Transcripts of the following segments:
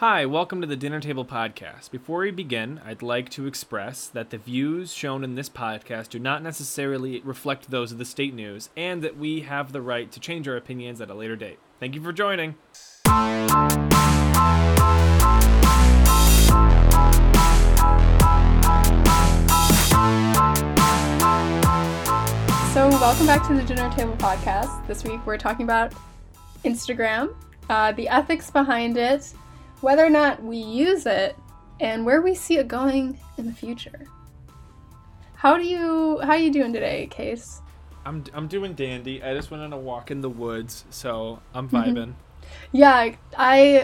Hi, welcome to the Dinner Table Podcast. Before we begin, I'd like to express that the views shown in this podcast do not necessarily reflect those of the State News, and that we have the right to change our opinions at a later date. Thank you for joining. So, welcome back to the Dinner Table Podcast. This week we're talking about Instagram, the ethics behind it, whether or not we use it, and where we see it going in the future. How you doing today, Case? I'm doing dandy. I just went on a walk in the woods, so I'm vibing. Yeah,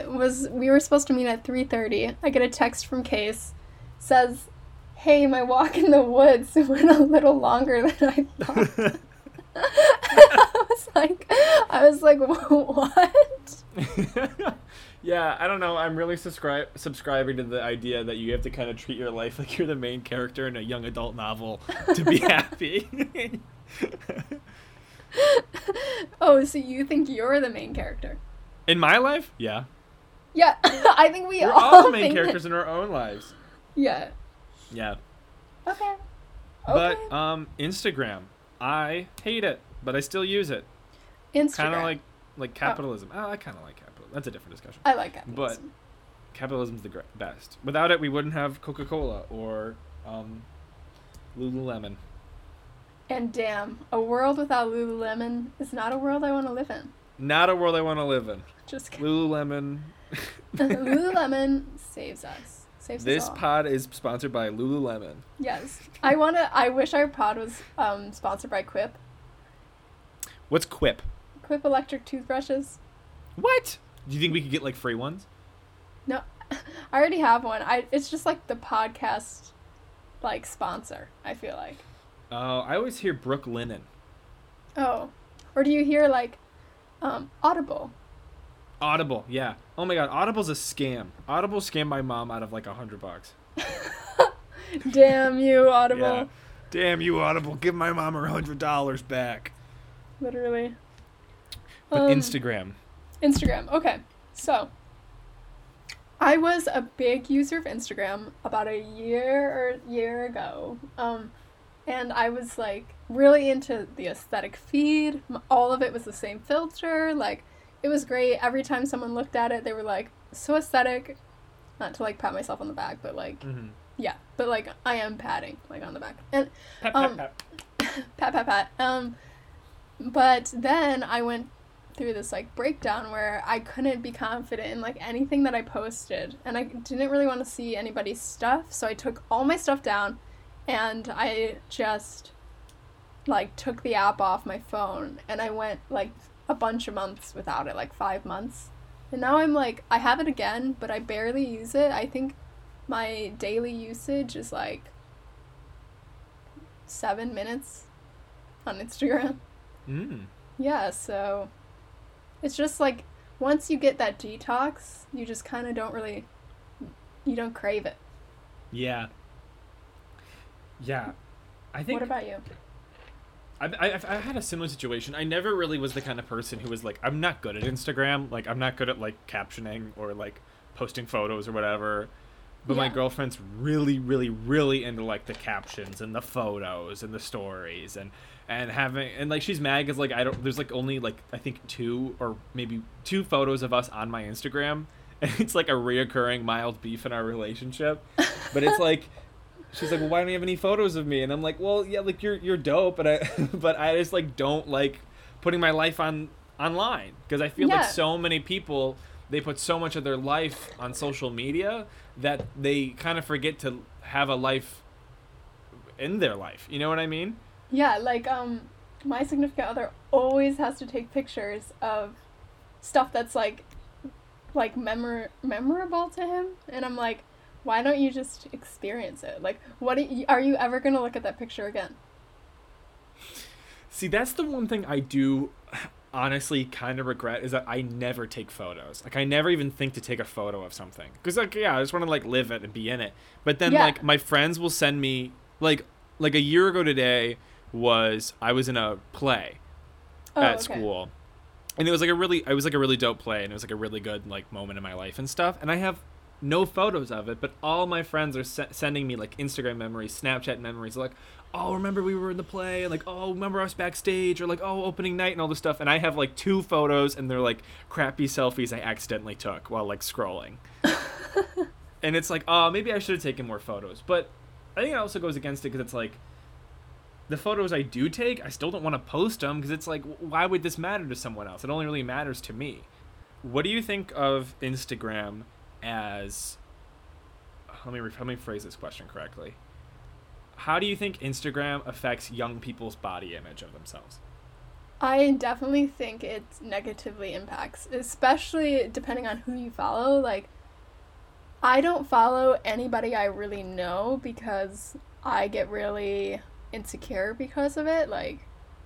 we were supposed to meet at 3:30. I get a text from Case, says, "Hey, my walk in the woods went a little longer than I thought." I was like, what? Yeah, I don't know. I'm really subscribing to the idea that you have to kind of treat your life like you're the main character in a young adult novel to be happy. Oh, so you think you're the main character? In my life? Yeah. Yeah, I think we're all the main characters in our own lives. Yeah. Yeah. Okay. But Instagram, I hate it, but I still use it. Instagram. Kind of like capitalism. Oh, I kind of like capitalism. That's a different discussion. I like capitalism. But capitalism's the best. Without it, we wouldn't have Coca-Cola or Lululemon. And damn, a world without Lululemon is not a world I want to live in. Not a world I want to live in. Just kidding. Lululemon. Lululemon saves us. This pod is sponsored by Lululemon. Yes. I wish our pod was sponsored by Quip. What's Quip? Quip electric toothbrushes. What? Do you think we could get, like, free ones? No, I already have one. It's just, like, the podcast, like, sponsor, I feel like. Oh, I always hear Brooke Linen. Oh. Or do you hear, like, Audible? Audible, yeah. Oh, my God. Audible's a scam. Audible scammed my mom out of, like, $100. Damn you, Audible. Yeah. Damn you, Audible. Give my mom her $100 back. Literally. But Instagram. Okay. So, I was a big user of Instagram about a year ago. And I was, like, really into the aesthetic feed. All of it was the same filter. Like, it was great. Every time someone looked at it, they were, like, so aesthetic. Not to, like, pat myself on the back, but, like, Yeah. But, like, I am patting, like, on the back. And Pat. But then I went through this, like, breakdown where I couldn't be confident in, like, anything that I posted, and I didn't really want to see anybody's stuff, so I took all my stuff down, and I just, like, took the app off my phone, and I went, like, a bunch of months without it, like, 5 months, and now I'm, like, I have it again, but I barely use it. I think my daily usage is, like, 7 minutes on Instagram. Yeah, so it's just, like, once you get that detox, you just kind of don't crave it. Yeah. I think. What about you? I had a similar situation. I never really was the kind of person who was like, I'm not good at Instagram. Like, I'm not good at, like, captioning or, like, posting photos or whatever. But yeah. My girlfriend's really, really, really into, like, the captions and the photos and the stories and like, she's mad because, like, there's, like, only, like, I think maybe two photos of us on my Instagram, and it's, like, a reoccurring mild beef in our relationship. But it's, like, she's like, well, why don't you have any photos of me? And I'm like, well, yeah, like, you're dope, but I just, like, don't like putting my life online because I feel like so many people, they put so much of their life on social media that they kind of forget to have a life in their life. You know what I mean? Yeah, like, my significant other always has to take pictures of stuff that's, like memorable to him. And I'm like, why don't you just experience it? Like, are you ever going to look at that picture again? See, that's the one thing I do honestly kind of regret, is that I never take photos. Like, I never even think to take a photo of something. Because, like, yeah, I just want to, like, live it and be in it. But then, like, my friends will send me, like, a year ago today I was in a play at school, And it was like a really dope play, and it was like a really good like moment in my life and stuff. And I have no photos of it, but all my friends are sending me like Instagram memories, Snapchat memories, like, oh, remember we were in the play, and like, oh, remember us backstage, or like, oh, opening night and all this stuff. And I have like 2 photos, and they're like crappy selfies I accidentally took while like scrolling. And it's like, oh, maybe I should have taken more photos. But I think it also goes against it, because it's like, the photos I do take, I still don't want to post them, because it's like, why would this matter to someone else? It only really matters to me. What do you think of Instagram as, let me phrase this question correctly. How do you think Instagram affects young people's body image of themselves? I definitely think it negatively impacts, especially depending on who you follow. Like, I don't follow anybody I really know, because I get really insecure because of it. Like,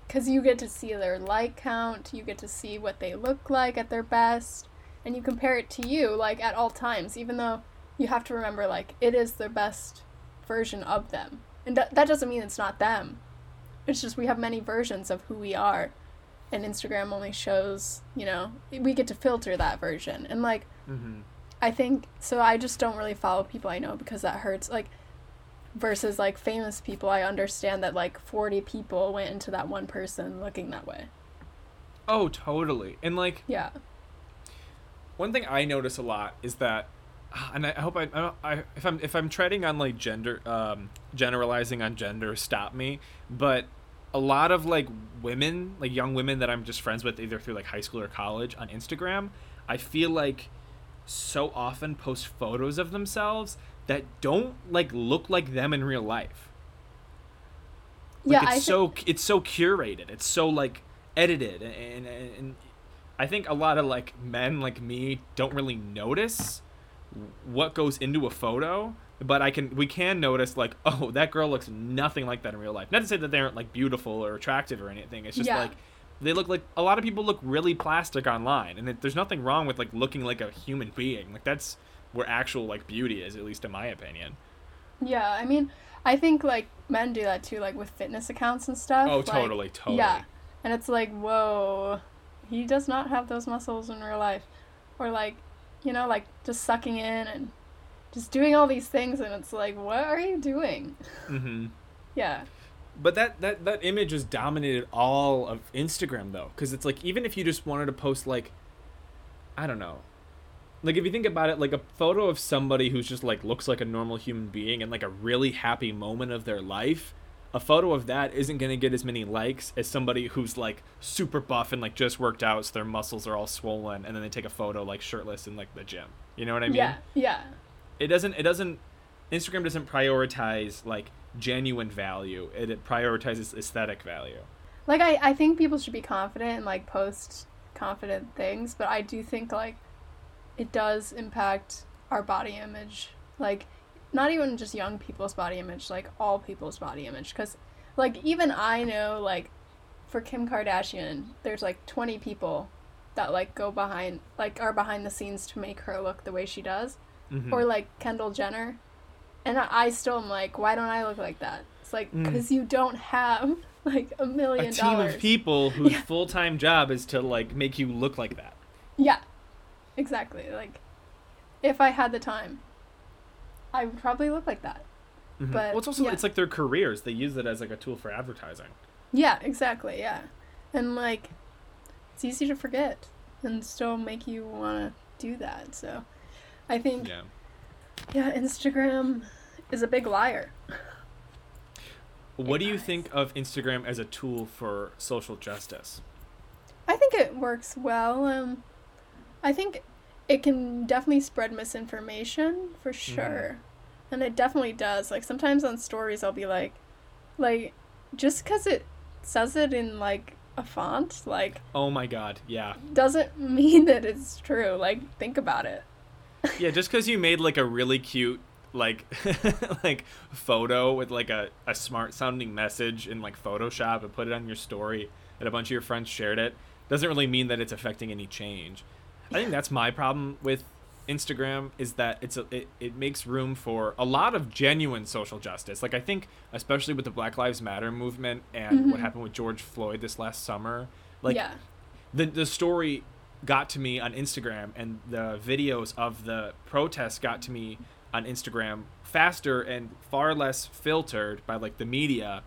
because you get to see their like count, you get to see what they look like at their best, and you compare it to you, like, at all times, even though you have to remember, like, it is their best version of them. And that doesn't mean it's not them. It's just we have many versions of who we are, and Instagram only shows, you know, we get to filter that version. And, like, mm-hmm. I think, so I just don't really follow people I know, because that hurts, like, versus, like, famous people. I understand that, like, 40 people went into that one person looking that way. Oh, totally. And, like, yeah. One thing I notice a lot is that, and I hope if I'm treading on, like, gender, generalizing on gender, stop me, but a lot of, like, women, like, young women that I'm just friends with either through, like, high school or college on Instagram, I feel like so often post photos of themselves that don't, like, look like them in real life. Like, yeah, it's so curated. It's so, like, edited, and I think a lot of, like, men like me don't really notice what goes into a photo, but we can notice, like, oh, that girl looks nothing like that in real life. Not to say that they aren't, like, beautiful or attractive or anything. It's just, yeah, like, they look like, a lot of people look really plastic online, and there's nothing wrong with, like, looking like a human being. Like, that's where actual, like, beauty is, at least in my opinion. Yeah, I mean, I think, like, men do that too, like, with fitness accounts and stuff. Oh, like, totally. Yeah, and it's like, whoa, he does not have those muscles in real life. Or, like, you know, like, just sucking in and just doing all these things, and it's like, what are you doing? Mm-hmm. Yeah. But that image has dominated all of Instagram, though, because it's like, even if you just wanted to post, like, I don't know, like, if you think about it, like, a photo of somebody who's just, like, looks like a normal human being and, like, a really happy moment of their life, a photo of that isn't going to get as many likes as somebody who's, like, super buff and, like, just worked out, so their muscles are all swollen, and then they take a photo, like, shirtless in, like, the gym. You know what I mean? Yeah. It doesn't Instagram doesn't prioritize, like, genuine value. It prioritizes aesthetic value. Like, I think people should be confident and, like, post confident things, but I do think, like, it does impact our body image. Like, not even just young people's body image, like, all people's body image. Because, like, even I know, like, for Kim Kardashian, there's, like, 20 people that, like, go behind, like, are behind the scenes to make her look the way she does. Mm-hmm. Or, like, Kendall Jenner. And I still am like, why don't I look like that? It's like, because you don't have, like, $1 million. A team of people whose full-time job is to, like, make you look like that. Yeah, exactly. Like, if I had the time, I would probably look like that. Mm-hmm. But, well, it's also, it's like their careers. They use it as, like, a tool for advertising. Yeah, exactly, yeah. And, like, it's easy to forget and still make you want to do that. So I think, Instagram is a big liar. What do you think of Instagram as a tool for social justice? I think it works well. I think it can definitely spread misinformation, for sure. Mm. And it definitely does. Like, sometimes on stories I'll be like, just because it says it in, like, a font, like, oh my god, yeah, doesn't mean that it's true. Like, think about it. Yeah, just because you made, like, a really cute, like, like, photo with, like, a smart-sounding message in, like, Photoshop and put it on your story and a bunch of your friends shared it, doesn't really mean that it's affecting any change. I think that's my problem with Instagram, is that it makes room for a lot of genuine social justice. Like, I think, especially with the Black Lives Matter movement and what happened with George Floyd this last summer, like, the story got to me on Instagram, and the videos of the protests got to me on Instagram faster and far less filtered by like the media.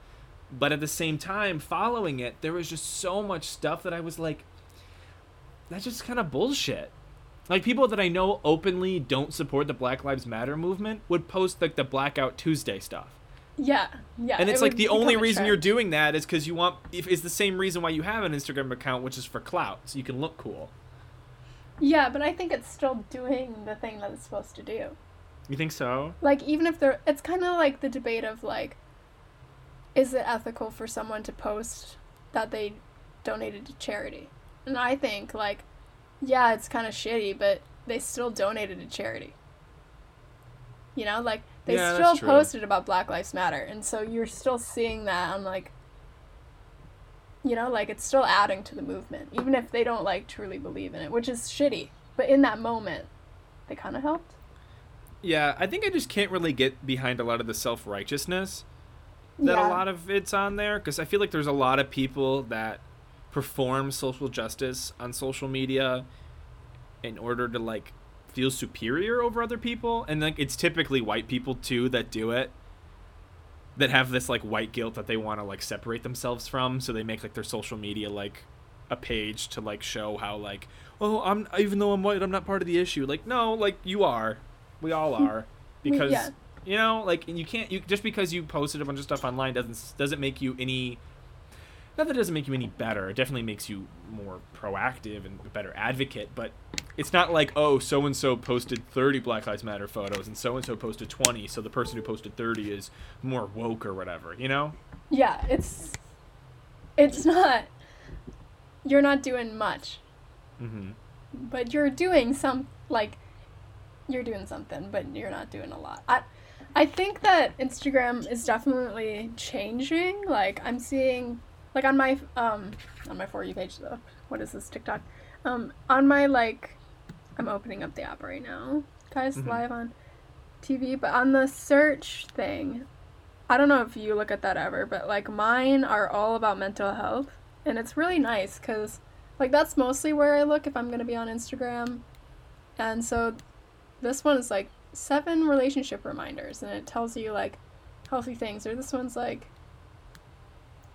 But at the same time, following it, there was just so much stuff that I was like, that's just kind of bullshit. Like, people that I know openly don't support the Black Lives Matter movement would post like the Blackout Tuesday stuff. Yeah, yeah. And it's like, the only reason you're doing that is because you want, is the same reason why you have an Instagram account, which is for clout, so you can look cool. Yeah, but I think it's still doing the thing that it's supposed to do. You think so? Like, even if they're, it's kind of like the debate of like, is it ethical for someone to post that they donated to charity? And I think, like, yeah, it's kind of shitty, but they still donated to charity. You know, like, they still posted about Black Lives Matter, and so you're still seeing that on, like, you know, like, it's still adding to the movement, even if they don't, like, truly believe in it, which is shitty. But in that moment, they kind of helped. Yeah, I think I just can't really get behind a lot of the self-righteousness that a lot of it's on there, because I feel like there's a lot of people that perform social justice on social media in order to, like, feel superior over other people, and like it's typically white people too that do it, that have this like white guilt that they want to like separate themselves from, so they make like their social media like a page to like show how like, oh, I'm, even though I'm white, I'm not part of the issue. Like, no, like, you are, we all are, because you know, like, and you can't, you just because you posted a bunch of stuff online doesn't make you any, not that it doesn't make you any better, it definitely makes you more proactive and a better advocate, but it's not like, oh, so-and-so posted 30 Black Lives Matter photos and so-and-so posted 20, so the person who posted 30 is more woke or whatever, you know? Yeah, it's not, you're not doing much. Mm-hmm. But you're doing some, like, you're doing something, but you're not doing a lot. I think that Instagram is definitely changing. Like, I'm seeing, like, on my For You page, though, what is this, TikTok? On my, like, I'm opening up the app right now, guys, live on TV, but on the search thing, I don't know if you look at that ever, but, like, mine are all about mental health, and it's really nice, because, like, that's mostly where I look if I'm going to be on Instagram, and so this one is, like, 7 relationship reminders, and it tells you, like, healthy things, or this one's, like,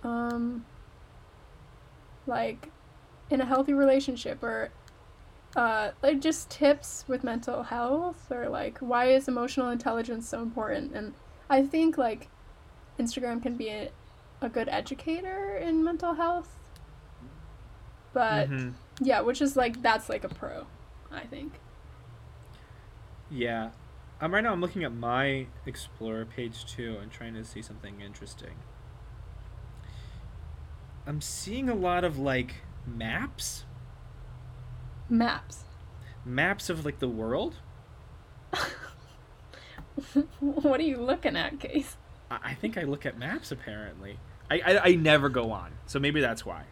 in a healthy relationship, or, like, just tips with mental health, or, like, why is emotional intelligence so important? And I think, like, Instagram can be a good educator in mental health, but, yeah, which is, like, that's, like, a pro, I think. Yeah. Right now I'm looking at my Explorer page, too, and trying to see something interesting. I'm seeing a lot of, like, maps of, like, the world. What are you looking at, Case? I think I look at maps, apparently. I never go on, so maybe that's why.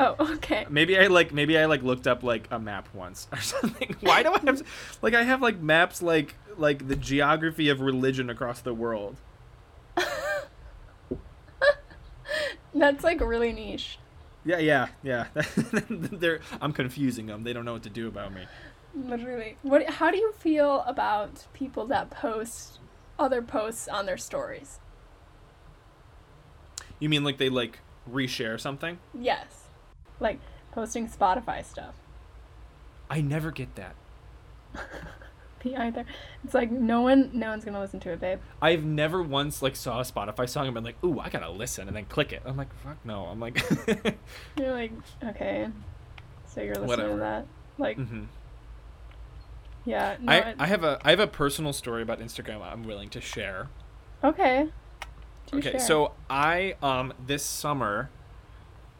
Oh, okay. Maybe I looked up, like, a map once or something. Why do I have, like, I have, like, maps, like the geography of religion across the world. That's, like, really niche. Yeah. I'm confusing them. They don't know what to do about me. Literally. How do you feel about people that post other posts on their stories? You mean, like, they, like, reshare something? Yes. Like, posting Spotify stuff. I never get that. Me either. It's like, no one's gonna listen to it, babe. I've never once, like, saw a Spotify song and been like, ooh, I gotta listen, and then click it. I'm like, fuck no. I'm like, you're like, okay, so you're listening to that, like, yeah. No, I have a personal story about Instagram I'm willing to share. Okay, share. So I this summer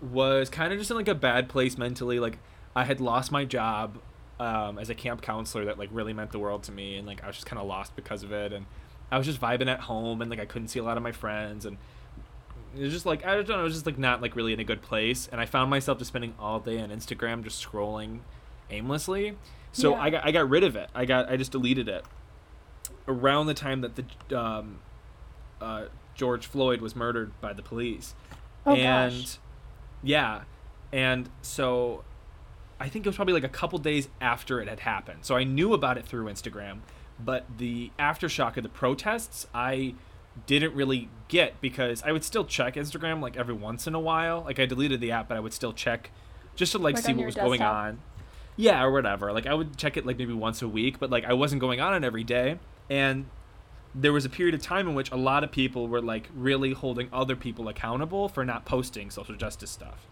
was kind of just in, like, a bad place mentally. Like, I had lost my job as a camp counselor that, like, really meant the world to me, and, like, I was just kind of lost because of it, and I was just vibing at home, and, like, I couldn't see a lot of my friends, and it was just, like, I don't know, I was just, like, not, like, really in a good place, and I found myself just spending all day on Instagram just scrolling aimlessly, so I got rid of it. I just deleted it around the time that the George Floyd was murdered by the police. Oh, and gosh. Yeah, and so I think it was probably like a couple days after it had happened. So I knew about it through Instagram, but the aftershock of the protests, I didn't really get, because I would still check Instagram like every once in a while. Like I deleted the app, but I would still check just to like see what was going on. Yeah, or whatever. Like I would check it like maybe once a week, but like I wasn't going on it every day. And there was a period of time in which a lot of people were like really holding other people accountable for not posting social justice stuff.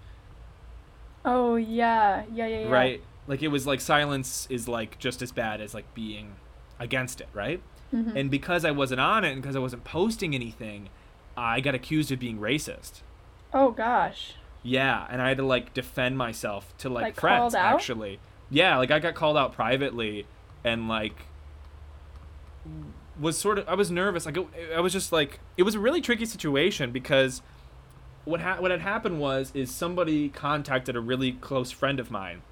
Oh, yeah. Right? Like, it was like silence is like just as bad as like being against it, right? Mm-hmm. And because I wasn't on it and because I wasn't posting anything, I got accused of being racist. Oh, gosh. Yeah, and I had to like defend myself to like friends, actually. Yeah, like I got called out privately and like was sort of, I was nervous. Like I was just like, it was a really tricky situation because what had happened is somebody contacted a really close friend of mine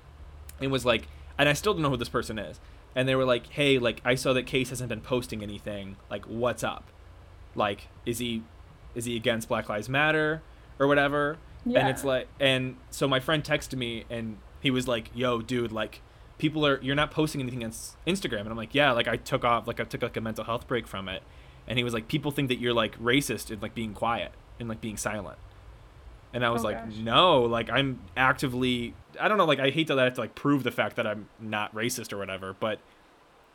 and was like, and I still don't know who this person is. And they were like, hey, like I saw that Case hasn't been posting anything. Like, what's up? Like, is he against Black Lives Matter or whatever? Yeah. And it's like, and so my friend texted me and he was like, yo, dude, like you're not posting anything on Instagram. And I'm like, yeah, like I took a mental health break from it. And he was like, people think that you're like racist and like being quiet and like being silent. And I was no, like I'm actively, I don't know, like I hate that I have to like prove the fact that I'm not racist or whatever. But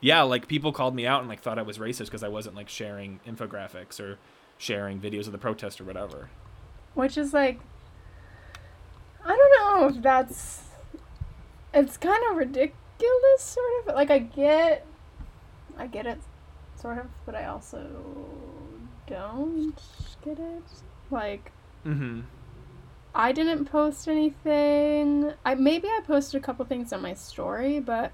yeah, like people called me out and like thought I was racist because I wasn't like sharing infographics or sharing videos of the protest or whatever. Which is like, I don't know if that's, it's kind of ridiculous, sort of. Like I get it, sort of, but I also don't get it. Like, mm-hmm. I didn't post anything. Maybe I posted a couple things on my story, but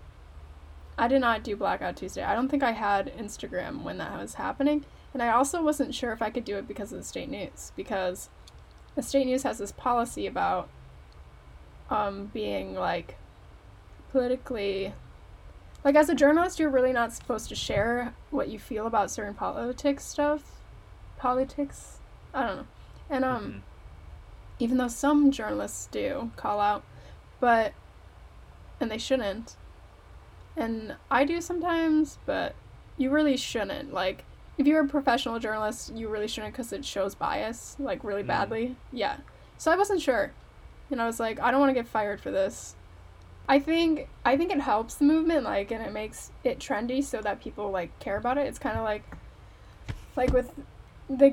I did not do Blackout Tuesday. I don't think I had Instagram when that was happening. And I also wasn't sure if I could do it because of the State News, because the State News has this policy about being like politically, like as a journalist, you're really not supposed to share what you feel about certain politics. I don't know. And mm-hmm. even though some journalists do call out, and they shouldn't, and I do sometimes, but you really shouldn't. Like if you're a professional journalist, you really shouldn't, because it shows bias like really badly. Yeah. So I wasn't sure. And I was like, I don't want to get fired for this. I think it helps the movement, like, and it makes it trendy so that people, like, care about it. It's kind of like with the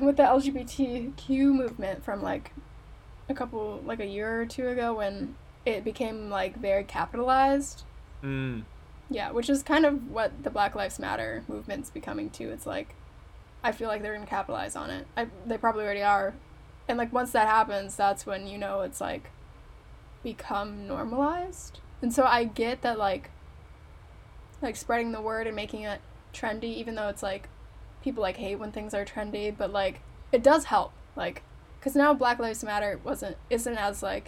LGBTQ movement from, like, a year or two ago when it became, like, very capitalized. Mm. Yeah, which is kind of what the Black Lives Matter movement's becoming, too. It's like, I feel like they're going to capitalize on it. They probably already are. And, like, once that happens, that's when, you know, it's, like, become normalized. And so I get that, like, spreading the word and making it trendy, even though it's, like, people, like, hate when things are trendy, but, like, it does help. Like, because now Black Lives Matter isn't what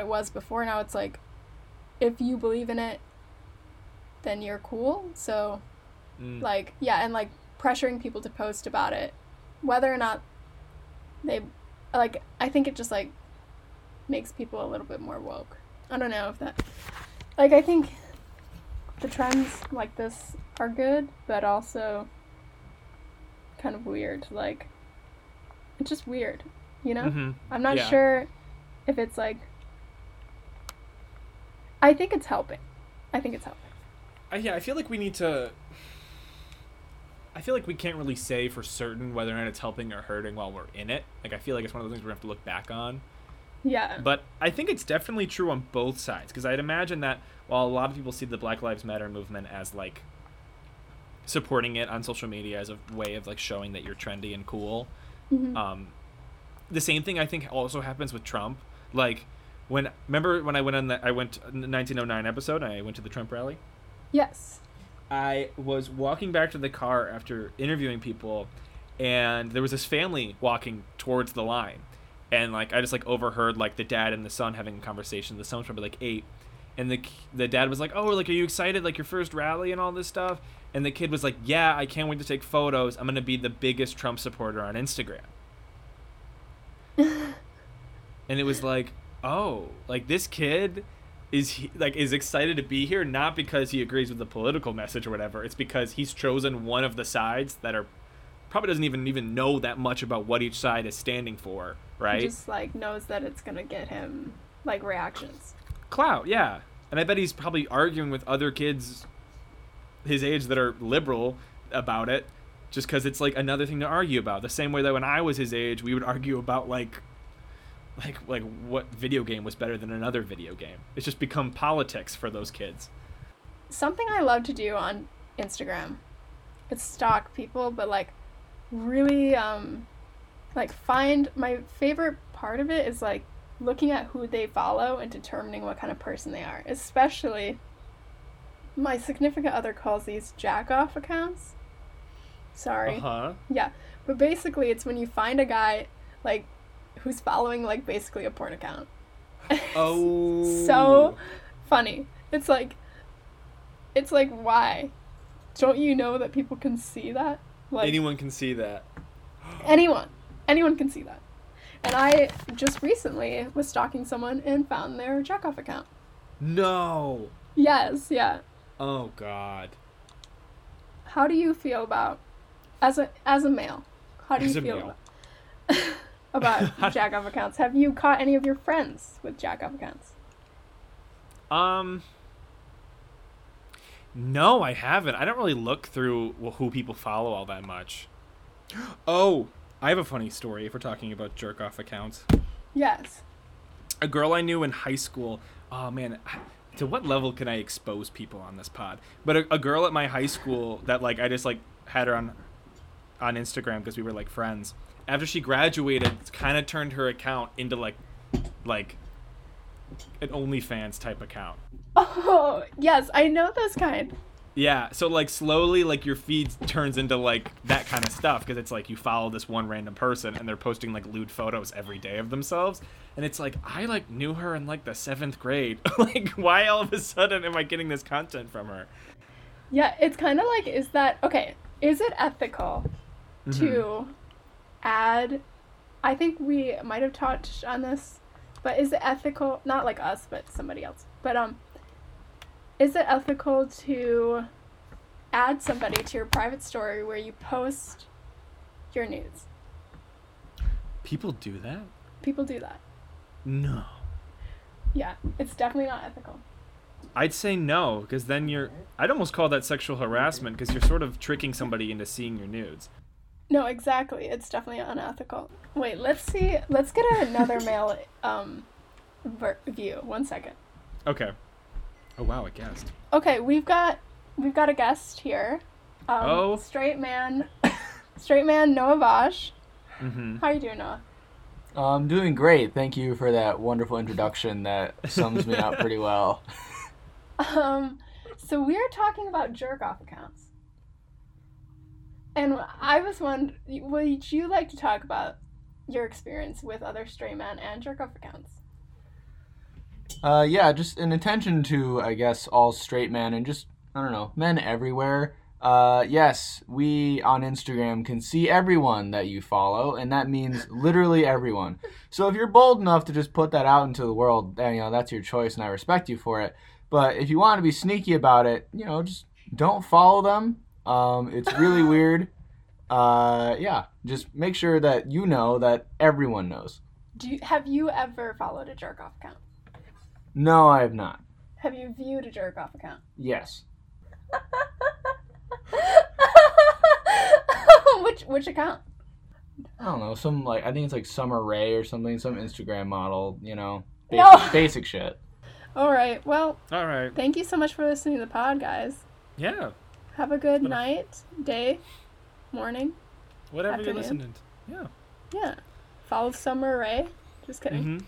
it was before. Now it's, like, if you believe in it, then you're cool. So, like, yeah, and, like, pressuring people to post about it, whether or not they like, I think it just like makes people a little bit more woke. I don't know if that, like, I think the trends like this are good, but also kind of weird. Like, it's just weird, you know? Mm-hmm. I'm not sure if it's like, I think it's helping. I feel like we can't really say for certain whether or not it's helping or hurting while we're in it. Like, I feel like it's one of those things we're going to have to look back on. Yeah. But I think it's definitely true on both sides, because I'd imagine that while a lot of people see the Black Lives Matter movement as, like, supporting it on social media as a way of, like, showing that you're trendy and cool, mm-hmm. The same thing I think also happens with Trump. Like, remember when I went on the 1909 episode, I went to the Trump rally? Yes. I was walking back to the car after interviewing people, and there was this family walking towards the line, and like I just like overheard like the dad and the son having a conversation. The son's probably like 8, and the dad was like, "Oh, like, are you excited? Like your first rally and all this stuff?" And the kid was like, "Yeah, I can't wait to take photos. I'm gonna be the biggest Trump supporter on Instagram." And it was like, oh, like, this kid is excited to be here, not because he agrees with the political message or whatever. It's because he's chosen one of the sides that are probably doesn't even know that much about what each side is standing for, right? He just, like, knows that it's going to get him, like, reactions. Clout, yeah. And I bet he's probably arguing with other kids his age that are liberal about it just because it's, like, another thing to argue about. The same way that when I was his age, we would argue about, like what video game was better than another video game. It's just become politics for those kids. Something I love to do on Instagram is stalk people, but, like, really, find my favorite part of it is, like, looking at who they follow and determining what kind of person they are. Especially, my significant other calls these jack-off accounts. Sorry. Uh-huh. Yeah. But basically, it's when you find a guy, like, who's following, like, basically a porn account. Oh. So funny. It's like, why? Don't you know that people can see that? Like, anyone can see that. Anyone can see that. And I just recently was stalking someone and found their jack-off account. No. Yes, yeah. Oh, God. How do you feel about, as a male, how do you feel about jack-off accounts? Have you caught any of your friends with jack-off accounts? No, I haven't. I don't really look through who people follow all that much. Oh, I have a funny story if we're talking about jerk-off accounts. Yes. A girl I knew in high school. Oh, man. To what level can I expose people on this pod? But a girl at my high school that, like, I just, like, had her on Instagram because we were, like, friends. After she graduated, kind of turned her account into, like an OnlyFans type account. Oh, yes, I know those kind. Yeah, so, like, slowly, like, your feed turns into, like, that kind of stuff because it's, like, you follow this one random person and they're posting, like, lewd photos every day of themselves. And it's, like, I, like, knew her in, like, the 7th grade. Like, why all of a sudden am I getting this content from her? Yeah, it's kind of like, is it ethical to add, I think we might have touched on this, but is it ethical, not like us, but somebody else, but, is it ethical to add somebody to your private story where you post your nudes? People do that? People do that. No. Yeah, it's definitely not ethical. I'd say no, because then I'd almost call that sexual harassment because you're sort of tricking somebody into seeing your nudes. No, exactly. It's definitely unethical. Wait, let's get another male view. 1 second. Okay. Oh, wow, a guest. Okay, we've got a guest here. Straight man Noah Vosh. Mm-hmm. How are you doing, Noah? I'm doing great. Thank you for that wonderful introduction that sums me up pretty well. So we're talking about jerk-off accounts. And I was wondering, would you like to talk about your experience with other straight men and jerk-off accounts? Yeah, just an attention to, I guess, all straight men and just, I don't know, men everywhere. Yes, we on Instagram can see everyone that you follow, and that means literally everyone. So if you're bold enough to just put that out into the world, then, you know, that's your choice, and I respect you for it. But if you want to be sneaky about it, you know, just don't follow them. It's really weird. Yeah, just make sure that you know that everyone knows. Have you ever followed a jerk-off account? No, I have not. Have you viewed a jerk-off account? Yes. Which account? I don't know. Some, like, I think it's like Summer Ray or something. Some Instagram model, you know. Basic shit. All right. Well, all right. Thank you so much for listening to the pod, guys. Yeah. Have a good night, day, morning, whatever afternoon. You're listening to. Yeah. Yeah. Follow Summer Ray. Just kidding. Mm-hmm.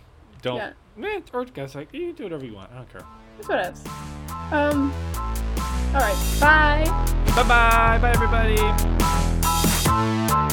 Don't. Yeah. Or guys, like, you can do whatever you want. I don't care. It's whatevs. All right. Bye. Bye. Bye, everybody.